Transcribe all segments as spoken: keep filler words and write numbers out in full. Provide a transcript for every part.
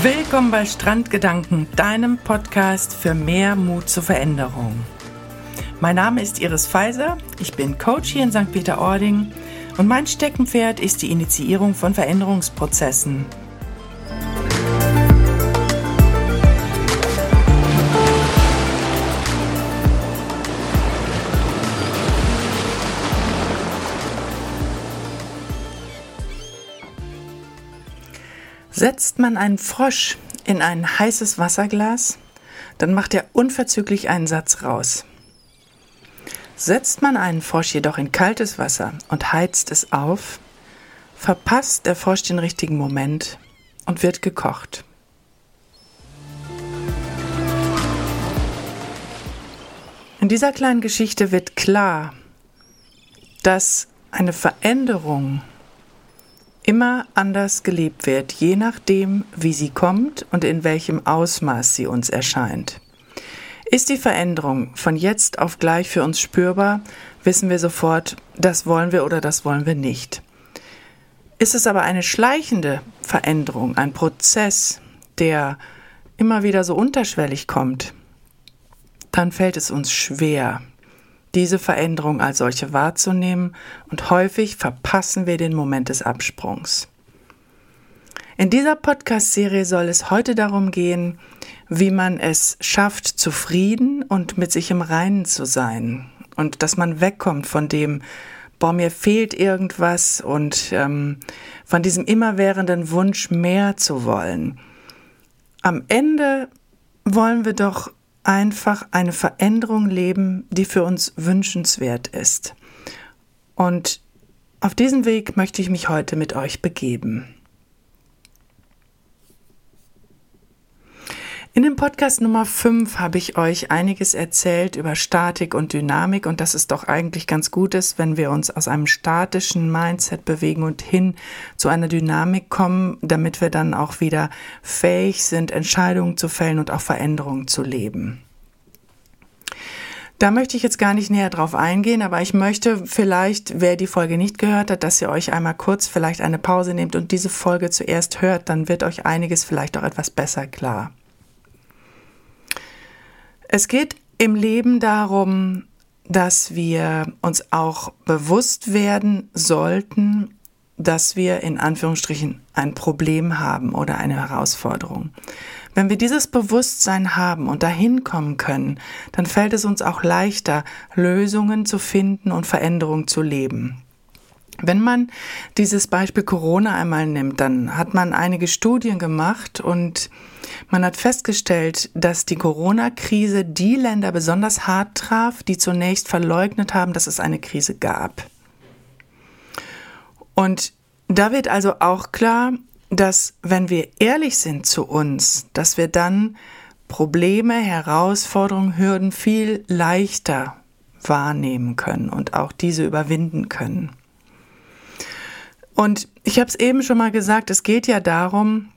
Willkommen bei Strandgedanken, deinem Podcast für mehr Mut zur Veränderung. Mein Name ist Iris Pfizer, ich bin Coach hier in Sankt Peter-Ording und mein Steckenpferd ist die Initiierung von Veränderungsprozessen. Setzt man einen Frosch in ein heißes Wasserglas, dann macht er unverzüglich einen Satz raus. Setzt man einen Frosch jedoch in kaltes Wasser und heizt es auf, verpasst der Frosch den richtigen Moment und wird gekocht. In dieser kleinen Geschichte wird klar, dass eine Veränderung immer anders gelebt wird, je nachdem, wie sie kommt und in welchem Ausmaß sie uns erscheint. Ist die Veränderung von jetzt auf gleich für uns spürbar, wissen wir sofort, das wollen wir oder das wollen wir nicht. Ist es aber eine schleichende Veränderung, ein Prozess, der immer wieder so unterschwellig kommt, dann fällt es uns schwer, diese Veränderung als solche wahrzunehmen, und häufig verpassen wir den Moment des Absprungs. In dieser Podcast-Serie soll es heute darum gehen, wie man es schafft, zufrieden und mit sich im Reinen zu sein und dass man wegkommt von dem, boah, mir fehlt irgendwas, und ähm, von diesem immerwährenden Wunsch, mehr zu wollen. Am Ende wollen wir doch einfach eine Veränderung leben, die für uns wünschenswert ist. Und auf diesen Weg möchte ich mich heute mit euch begeben. In dem Podcast Nummer fünf habe ich euch einiges erzählt über Statik und Dynamik und dass es doch eigentlich ganz gut ist, wenn wir uns aus einem statischen Mindset bewegen und hin zu einer Dynamik kommen, damit wir dann auch wieder fähig sind, Entscheidungen zu fällen und auch Veränderungen zu leben. Da möchte ich jetzt gar nicht näher drauf eingehen, aber ich möchte vielleicht, wer die Folge nicht gehört hat, dass ihr euch einmal kurz vielleicht eine Pause nehmt und diese Folge zuerst hört, dann wird euch einiges vielleicht auch etwas besser klar. Es geht im Leben darum, dass wir uns auch bewusst werden sollten, dass wir in Anführungsstrichen ein Problem haben oder eine Herausforderung. Wenn wir dieses Bewusstsein haben und dahin kommen können, dann fällt es uns auch leichter, Lösungen zu finden und Veränderungen zu leben. Wenn man dieses Beispiel Corona einmal nimmt, dann hat man einige Studien gemacht und man hat festgestellt, dass die Corona-Krise die Länder besonders hart traf, die zunächst verleugnet haben, dass es eine Krise gab. Und da wird also auch klar, dass wenn wir ehrlich sind zu uns, dass wir dann Probleme, Herausforderungen, Hürden viel leichter wahrnehmen können und auch diese überwinden können. Und ich habe es eben schon mal gesagt, es geht ja darum,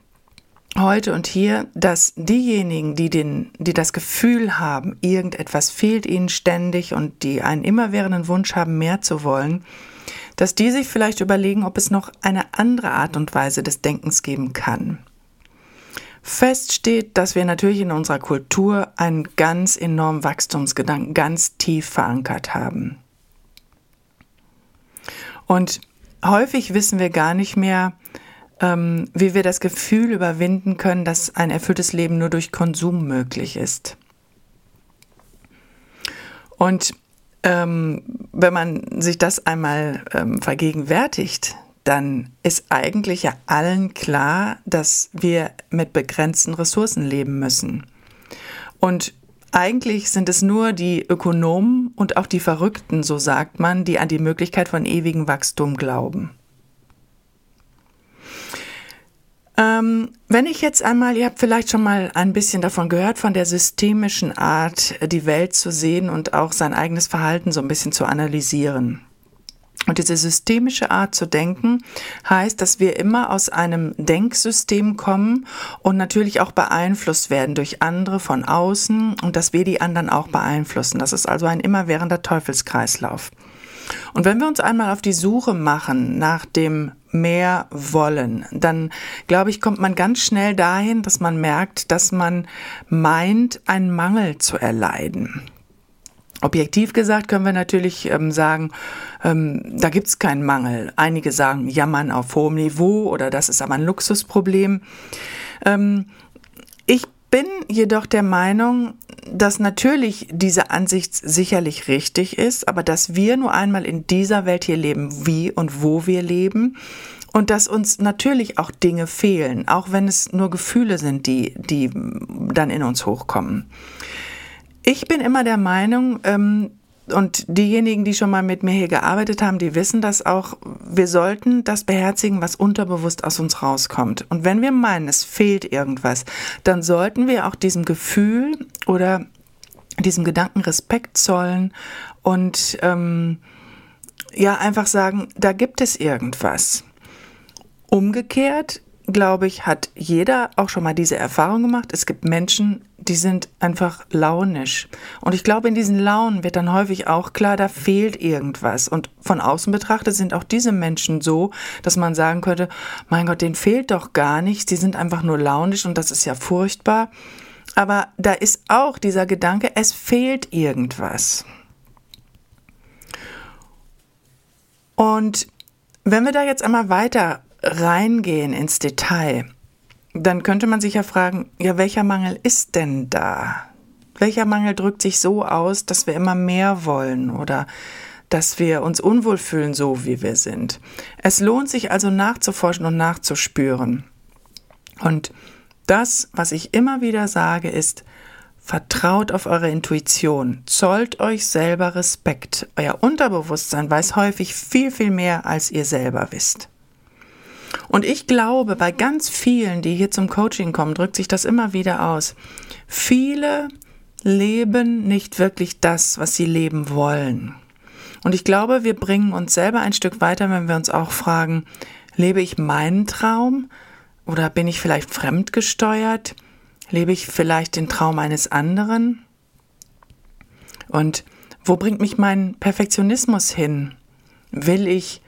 heute und hier, dass diejenigen, die, den, die das Gefühl haben, irgendetwas fehlt ihnen ständig und die einen immerwährenden Wunsch haben, mehr zu wollen, dass die sich vielleicht überlegen, ob es noch eine andere Art und Weise des Denkens geben kann. Fest steht, dass wir natürlich in unserer Kultur einen ganz enormen Wachstumsgedanken ganz tief verankert haben. Und häufig wissen wir gar nicht mehr, ähm, wie wir das Gefühl überwinden können, dass ein erfülltes Leben nur durch Konsum möglich ist. Und ähm, wenn man sich das einmal ähm, vergegenwärtigt, dann ist eigentlich ja allen klar, dass wir mit begrenzten Ressourcen leben müssen. Und eigentlich sind es nur die Ökonomen und auch die Verrückten, so sagt man, die an die Möglichkeit von ewigem Wachstum glauben. Ähm, wenn ich jetzt einmal, ihr habt vielleicht schon mal ein bisschen davon gehört, von der systemischen Art, die Welt zu sehen und auch sein eigenes Verhalten so ein bisschen zu analysieren. Und diese systemische Art zu denken heißt, dass wir immer aus einem Denksystem kommen und natürlich auch beeinflusst werden durch andere von außen und dass wir die anderen auch beeinflussen. Das ist also ein immerwährender Teufelskreislauf. Und wenn wir uns einmal auf die Suche machen nach dem mehr wollen, dann glaube ich, kommt man ganz schnell dahin, dass man merkt, dass man meint, einen Mangel zu erleiden. Objektiv gesagt können wir natürlich ähm, sagen, ähm, da gibt's keinen Mangel. Einige sagen, jammern auf hohem Niveau oder das ist aber ein Luxusproblem. Ähm, ich bin jedoch der Meinung, dass natürlich diese Ansicht sicherlich richtig ist, aber dass wir nur einmal in dieser Welt hier leben, wie und wo wir leben. Und dass uns natürlich auch Dinge fehlen, auch wenn es nur Gefühle sind, die, die dann in uns hochkommen. Ich bin immer der Meinung, ähm, und diejenigen, die schon mal mit mir hier gearbeitet haben, die wissen das auch, wir sollten das beherzigen, was unterbewusst aus uns rauskommt. Und wenn wir meinen, es fehlt irgendwas, dann sollten wir auch diesem Gefühl oder diesem Gedanken Respekt zollen und ähm, ja einfach sagen, da gibt es irgendwas. Umgekehrt, glaube ich, hat jeder auch schon mal diese Erfahrung gemacht. Es gibt Menschen, die sind einfach launisch. Und ich glaube, in diesen Launen wird dann häufig auch klar, da fehlt irgendwas. Und von außen betrachtet sind auch diese Menschen so, dass man sagen könnte, mein Gott, denen fehlt doch gar nichts, die sind einfach nur launisch und das ist ja furchtbar. Aber da ist auch dieser Gedanke, es fehlt irgendwas. Und wenn wir da jetzt einmal weiter reingehen ins Detail, dann könnte man sich ja fragen, ja, welcher Mangel ist denn da? Welcher Mangel drückt sich so aus, dass wir immer mehr wollen oder dass wir uns unwohl fühlen, so wie wir sind? Es lohnt sich also nachzuforschen und nachzuspüren. Und das, was ich immer wieder sage, ist, vertraut auf eure Intuition, zollt euch selber Respekt. Euer Unterbewusstsein weiß häufig viel, viel mehr, als ihr selber wisst. Und ich glaube, bei ganz vielen, die hier zum Coaching kommen, drückt sich das immer wieder aus. Viele leben nicht wirklich das, was sie leben wollen. Und ich glaube, wir bringen uns selber ein Stück weiter, wenn wir uns auch fragen, lebe ich meinen Traum oder bin ich vielleicht fremdgesteuert? Lebe ich vielleicht den Traum eines anderen? Und wo bringt mich mein Perfektionismus hin? Will ich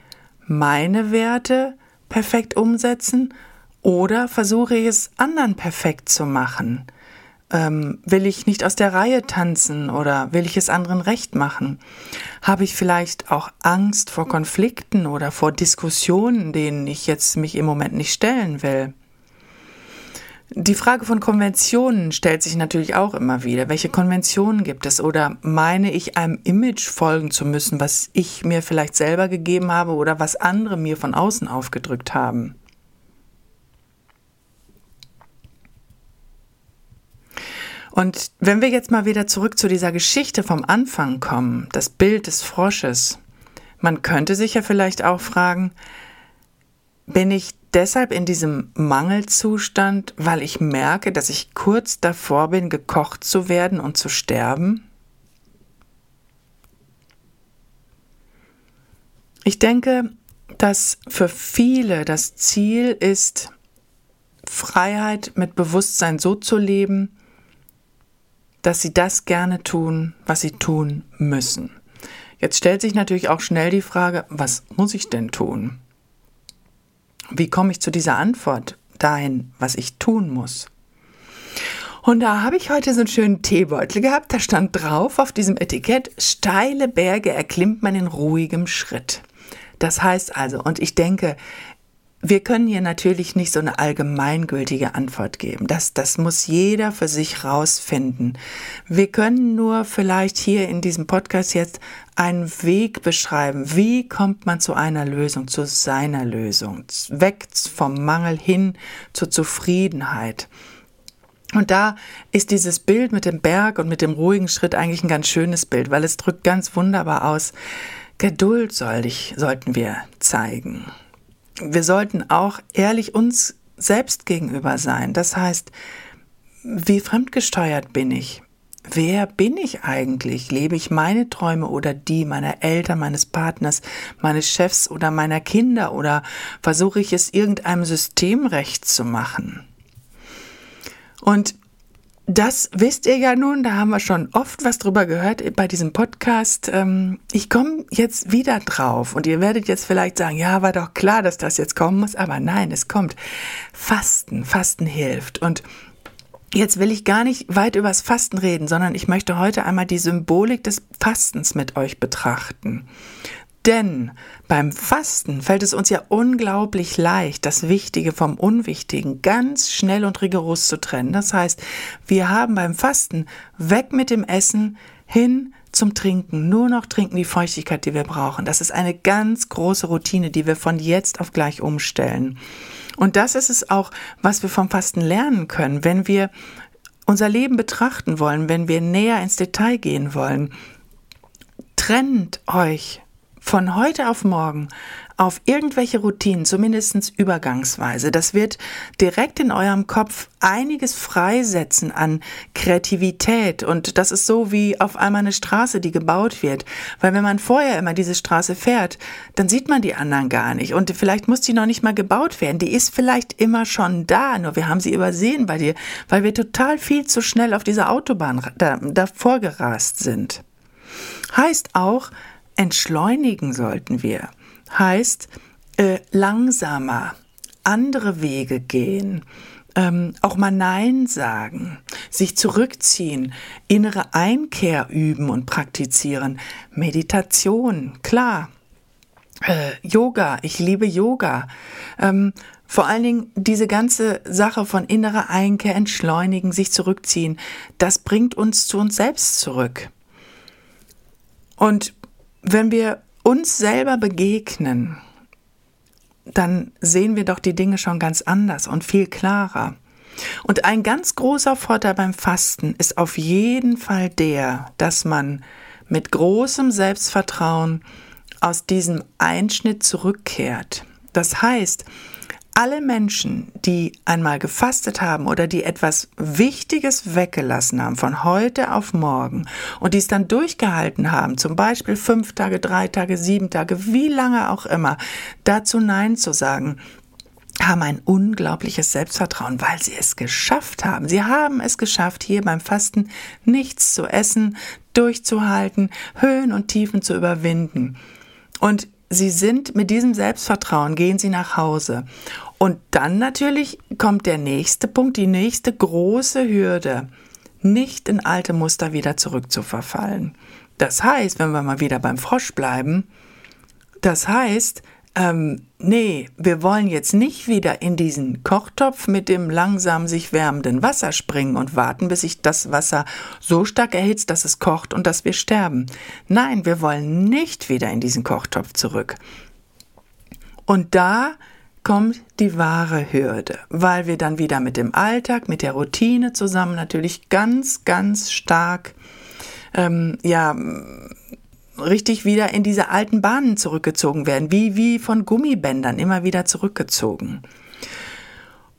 meine Werte perfekt umsetzen oder versuche ich es anderen perfekt zu machen? Ähm, will ich nicht aus der Reihe tanzen oder will ich es anderen recht machen? Habe ich vielleicht auch Angst vor Konflikten oder vor Diskussionen, denen ich jetzt mich im Moment nicht stellen will? Die Frage von Konventionen stellt sich natürlich auch immer wieder. Welche Konventionen gibt es? Oder meine ich, einem Image folgen zu müssen, was ich mir vielleicht selber gegeben habe oder was andere mir von außen aufgedrückt haben? Und wenn wir jetzt mal wieder zurück zu dieser Geschichte vom Anfang kommen, das Bild des Frosches, man könnte sich ja vielleicht auch fragen, bin ich deshalb in diesem Mangelzustand, weil ich merke, dass ich kurz davor bin, gekocht zu werden und zu sterben? Ich denke, dass für viele das Ziel ist, Freiheit mit Bewusstsein so zu leben, dass sie das gerne tun, was sie tun müssen. Jetzt stellt sich natürlich auch schnell die Frage, was muss ich denn tun? Wie komme ich zu dieser Antwort dahin, was ich tun muss? Und da habe ich heute so einen schönen Teebeutel gehabt, da stand drauf auf diesem Etikett, steile Berge erklimmt man in ruhigem Schritt. Das heißt also, und ich denke, wir können hier natürlich nicht so eine allgemeingültige Antwort geben. Das, das muss jeder für sich rausfinden. Wir können nur vielleicht hier in diesem Podcast jetzt einen Weg beschreiben. Wie kommt man zu einer Lösung, zu seiner Lösung? Weg vom Mangel hin zur Zufriedenheit. Und da ist dieses Bild mit dem Berg und mit dem ruhigen Schritt eigentlich ein ganz schönes Bild, weil es drückt ganz wunderbar aus, Geduld soll ich, sollten wir zeigen. Wir sollten auch ehrlich uns selbst gegenüber sein. Das heißt, wie fremdgesteuert bin ich? Wer bin ich eigentlich? Lebe ich meine Träume oder die meiner Eltern, meines Partners, meines Chefs oder meiner Kinder? Oder versuche ich es irgendeinem System recht zu machen? Und das wisst ihr ja nun, da haben wir schon oft was drüber gehört bei diesem Podcast. Ich komme jetzt wieder drauf und ihr werdet jetzt vielleicht sagen, ja, war doch klar, dass das jetzt kommen muss. Aber nein, es kommt. Fasten, Fasten hilft. Und jetzt will ich gar nicht weit übers Fasten reden, sondern ich möchte heute einmal die Symbolik des Fastens mit euch betrachten. Denn beim Fasten fällt es uns ja unglaublich leicht, das Wichtige vom Unwichtigen ganz schnell und rigoros zu trennen. Das heißt, wir haben beim Fasten weg mit dem Essen, hin zum Trinken, nur noch trinken die Feuchtigkeit, die wir brauchen. Das ist eine ganz große Routine, die wir von jetzt auf gleich umstellen. Und das ist es auch, was wir vom Fasten lernen können, wenn wir unser Leben betrachten wollen, wenn wir näher ins Detail gehen wollen. Trennt euch von heute auf morgen auf irgendwelche Routinen, zumindest übergangsweise. Das wird direkt in eurem Kopf einiges freisetzen an Kreativität. Und das ist so wie auf einmal eine Straße, die gebaut wird. Weil wenn man vorher immer diese Straße fährt, dann sieht man die anderen gar nicht. Und vielleicht muss die noch nicht mal gebaut werden. Die ist vielleicht immer schon da, nur wir haben sie übersehen bei dir, weil wir total viel zu schnell auf dieser Autobahn da, davor gerast sind. Heißt auch, entschleunigen sollten wir, heißt äh, langsamer, andere Wege gehen, ähm, auch mal Nein sagen, sich zurückziehen, innere Einkehr üben und praktizieren, Meditation, klar, äh, Yoga, ich liebe Yoga, ähm, vor allen Dingen diese ganze Sache von innerer Einkehr, entschleunigen, sich zurückziehen, das bringt uns zu uns selbst zurück. Und wenn wir uns selber begegnen, dann sehen wir doch die Dinge schon ganz anders und viel klarer. Und ein ganz großer Vorteil beim Fasten ist auf jeden Fall der, dass man mit großem Selbstvertrauen aus diesem Einschnitt zurückkehrt. Das heißt, alle Menschen, die einmal gefastet haben oder die etwas Wichtiges weggelassen haben von heute auf morgen und die es dann durchgehalten haben, zum Beispiel fünf Tage, drei Tage, sieben Tage, wie lange auch immer, dazu Nein zu sagen, haben ein unglaubliches Selbstvertrauen, weil sie es geschafft haben. Sie haben es geschafft, hier beim Fasten nichts zu essen, durchzuhalten, Höhen und Tiefen zu überwinden. Und sie sind mit diesem Selbstvertrauen, gehen sie nach Hause. Und dann natürlich kommt der nächste Punkt, die nächste große Hürde, nicht in alte Muster wieder zurückzuverfallen. Das heißt, wenn wir mal wieder beim Frosch bleiben, das heißt, ähm, nee, wir wollen jetzt nicht wieder in diesen Kochtopf mit dem langsam sich wärmenden Wasser springen und warten, bis sich das Wasser so stark erhitzt, dass es kocht und dass wir sterben. Nein, wir wollen nicht wieder in diesen Kochtopf zurück. Und da kommt die wahre Hürde, weil wir dann wieder mit dem Alltag, mit der Routine zusammen natürlich ganz, ganz stark, ähm, ja, richtig wieder in diese alten Bahnen zurückgezogen werden, wie, wie von Gummibändern immer wieder zurückgezogen.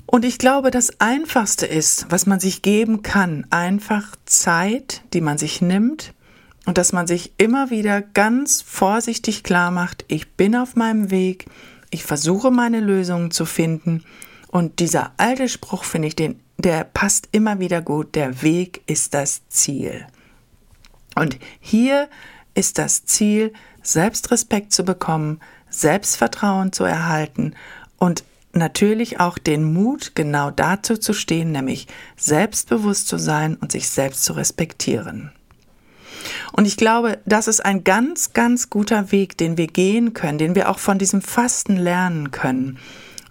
Und ich glaube, das Einfachste ist, was man sich geben kann, einfach Zeit, die man sich nimmt und dass man sich immer wieder ganz vorsichtig klar macht, ich bin auf meinem Weg, ich versuche meine Lösungen zu finden und dieser alte Spruch, finde ich, den, der passt immer wieder gut, der Weg ist das Ziel. Und hier ist das Ziel, Selbstrespekt zu bekommen, Selbstvertrauen zu erhalten und natürlich auch den Mut, genau dazu zu stehen, nämlich selbstbewusst zu sein und sich selbst zu respektieren. Und ich glaube, das ist ein ganz, ganz guter Weg, den wir gehen können, den wir auch von diesem Fasten lernen können.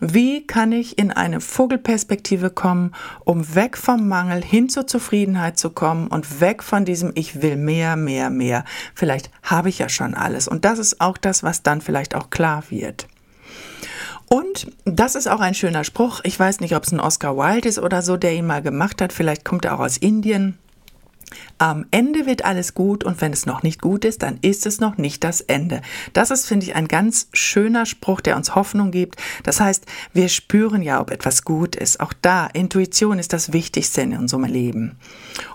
Wie kann ich in eine Vogelperspektive kommen, um weg vom Mangel hin zur Zufriedenheit zu kommen und weg von diesem ich will mehr, mehr, mehr. Vielleicht habe ich ja schon alles und das ist auch das, was dann vielleicht auch klar wird. Und das ist auch ein schöner Spruch, ich weiß nicht, ob es ein Oscar Wilde ist oder so, der ihn mal gemacht hat, vielleicht kommt er auch aus Indien. Am Ende wird alles gut, und wenn es noch nicht gut ist, dann ist es noch nicht das Ende. Das ist, finde ich, ein ganz schöner Spruch, der uns Hoffnung gibt. Das heißt, wir spüren ja, ob etwas gut ist. Auch da, Intuition ist das Wichtigste in unserem Leben.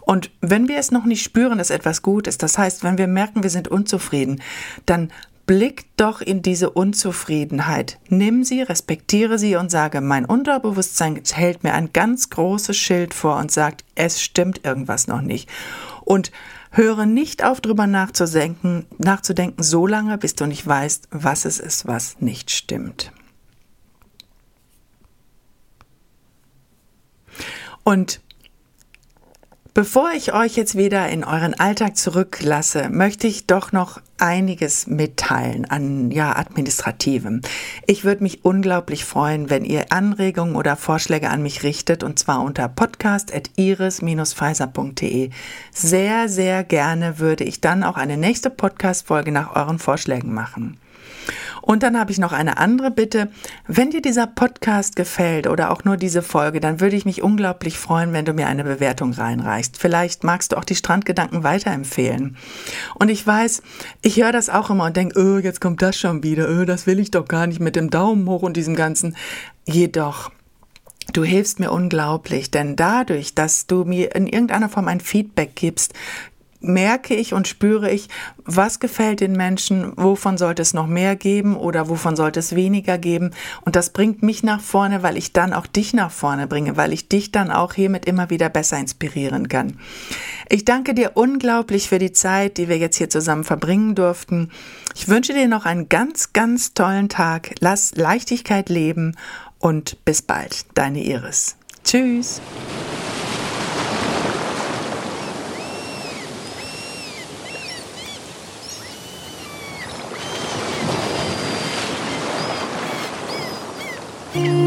Und wenn wir es noch nicht spüren, dass etwas gut ist, das heißt, wenn wir merken, wir sind unzufrieden, dann blick doch in diese Unzufriedenheit. Nimm sie, respektiere sie und sage, mein Unterbewusstsein hält mir ein ganz großes Schild vor und sagt, es stimmt irgendwas noch nicht. Und höre nicht auf, drüber nachzudenken, nachzudenken, so lange, bis du nicht weißt, was es ist, was nicht stimmt. Und bevor ich euch jetzt wieder in euren Alltag zurücklasse, möchte ich doch noch einiges mitteilen an ja, Administrativem. Ich würde mich unglaublich freuen, wenn ihr Anregungen oder Vorschläge an mich richtet, und zwar unter podcast at iris dash pfizer punkt de. Sehr, sehr gerne würde ich dann auch eine nächste Podcast-Folge nach euren Vorschlägen machen. Und dann habe ich noch eine andere Bitte. Wenn dir dieser Podcast gefällt oder auch nur diese Folge, dann würde ich mich unglaublich freuen, wenn du mir eine Bewertung reinreichst. Vielleicht magst du auch die Strandgedanken weiterempfehlen. Und ich weiß, ich höre das auch immer und denke, öh, jetzt kommt das schon wieder, öh, das will ich doch gar nicht mit dem Daumen hoch und diesem Ganzen. Jedoch, du hilfst mir unglaublich, denn dadurch, dass du mir in irgendeiner Form ein Feedback gibst, merke ich und spüre ich, was gefällt den Menschen, wovon sollte es noch mehr geben oder wovon sollte es weniger geben. Und das bringt mich nach vorne, weil ich dann auch dich nach vorne bringe, weil ich dich dann auch hiermit immer wieder besser inspirieren kann. Ich danke dir unglaublich für die Zeit, die wir jetzt hier zusammen verbringen durften. Ich wünsche dir noch einen ganz, ganz tollen Tag. Lass Leichtigkeit leben und bis bald. Deine Iris. Tschüss. Thank you.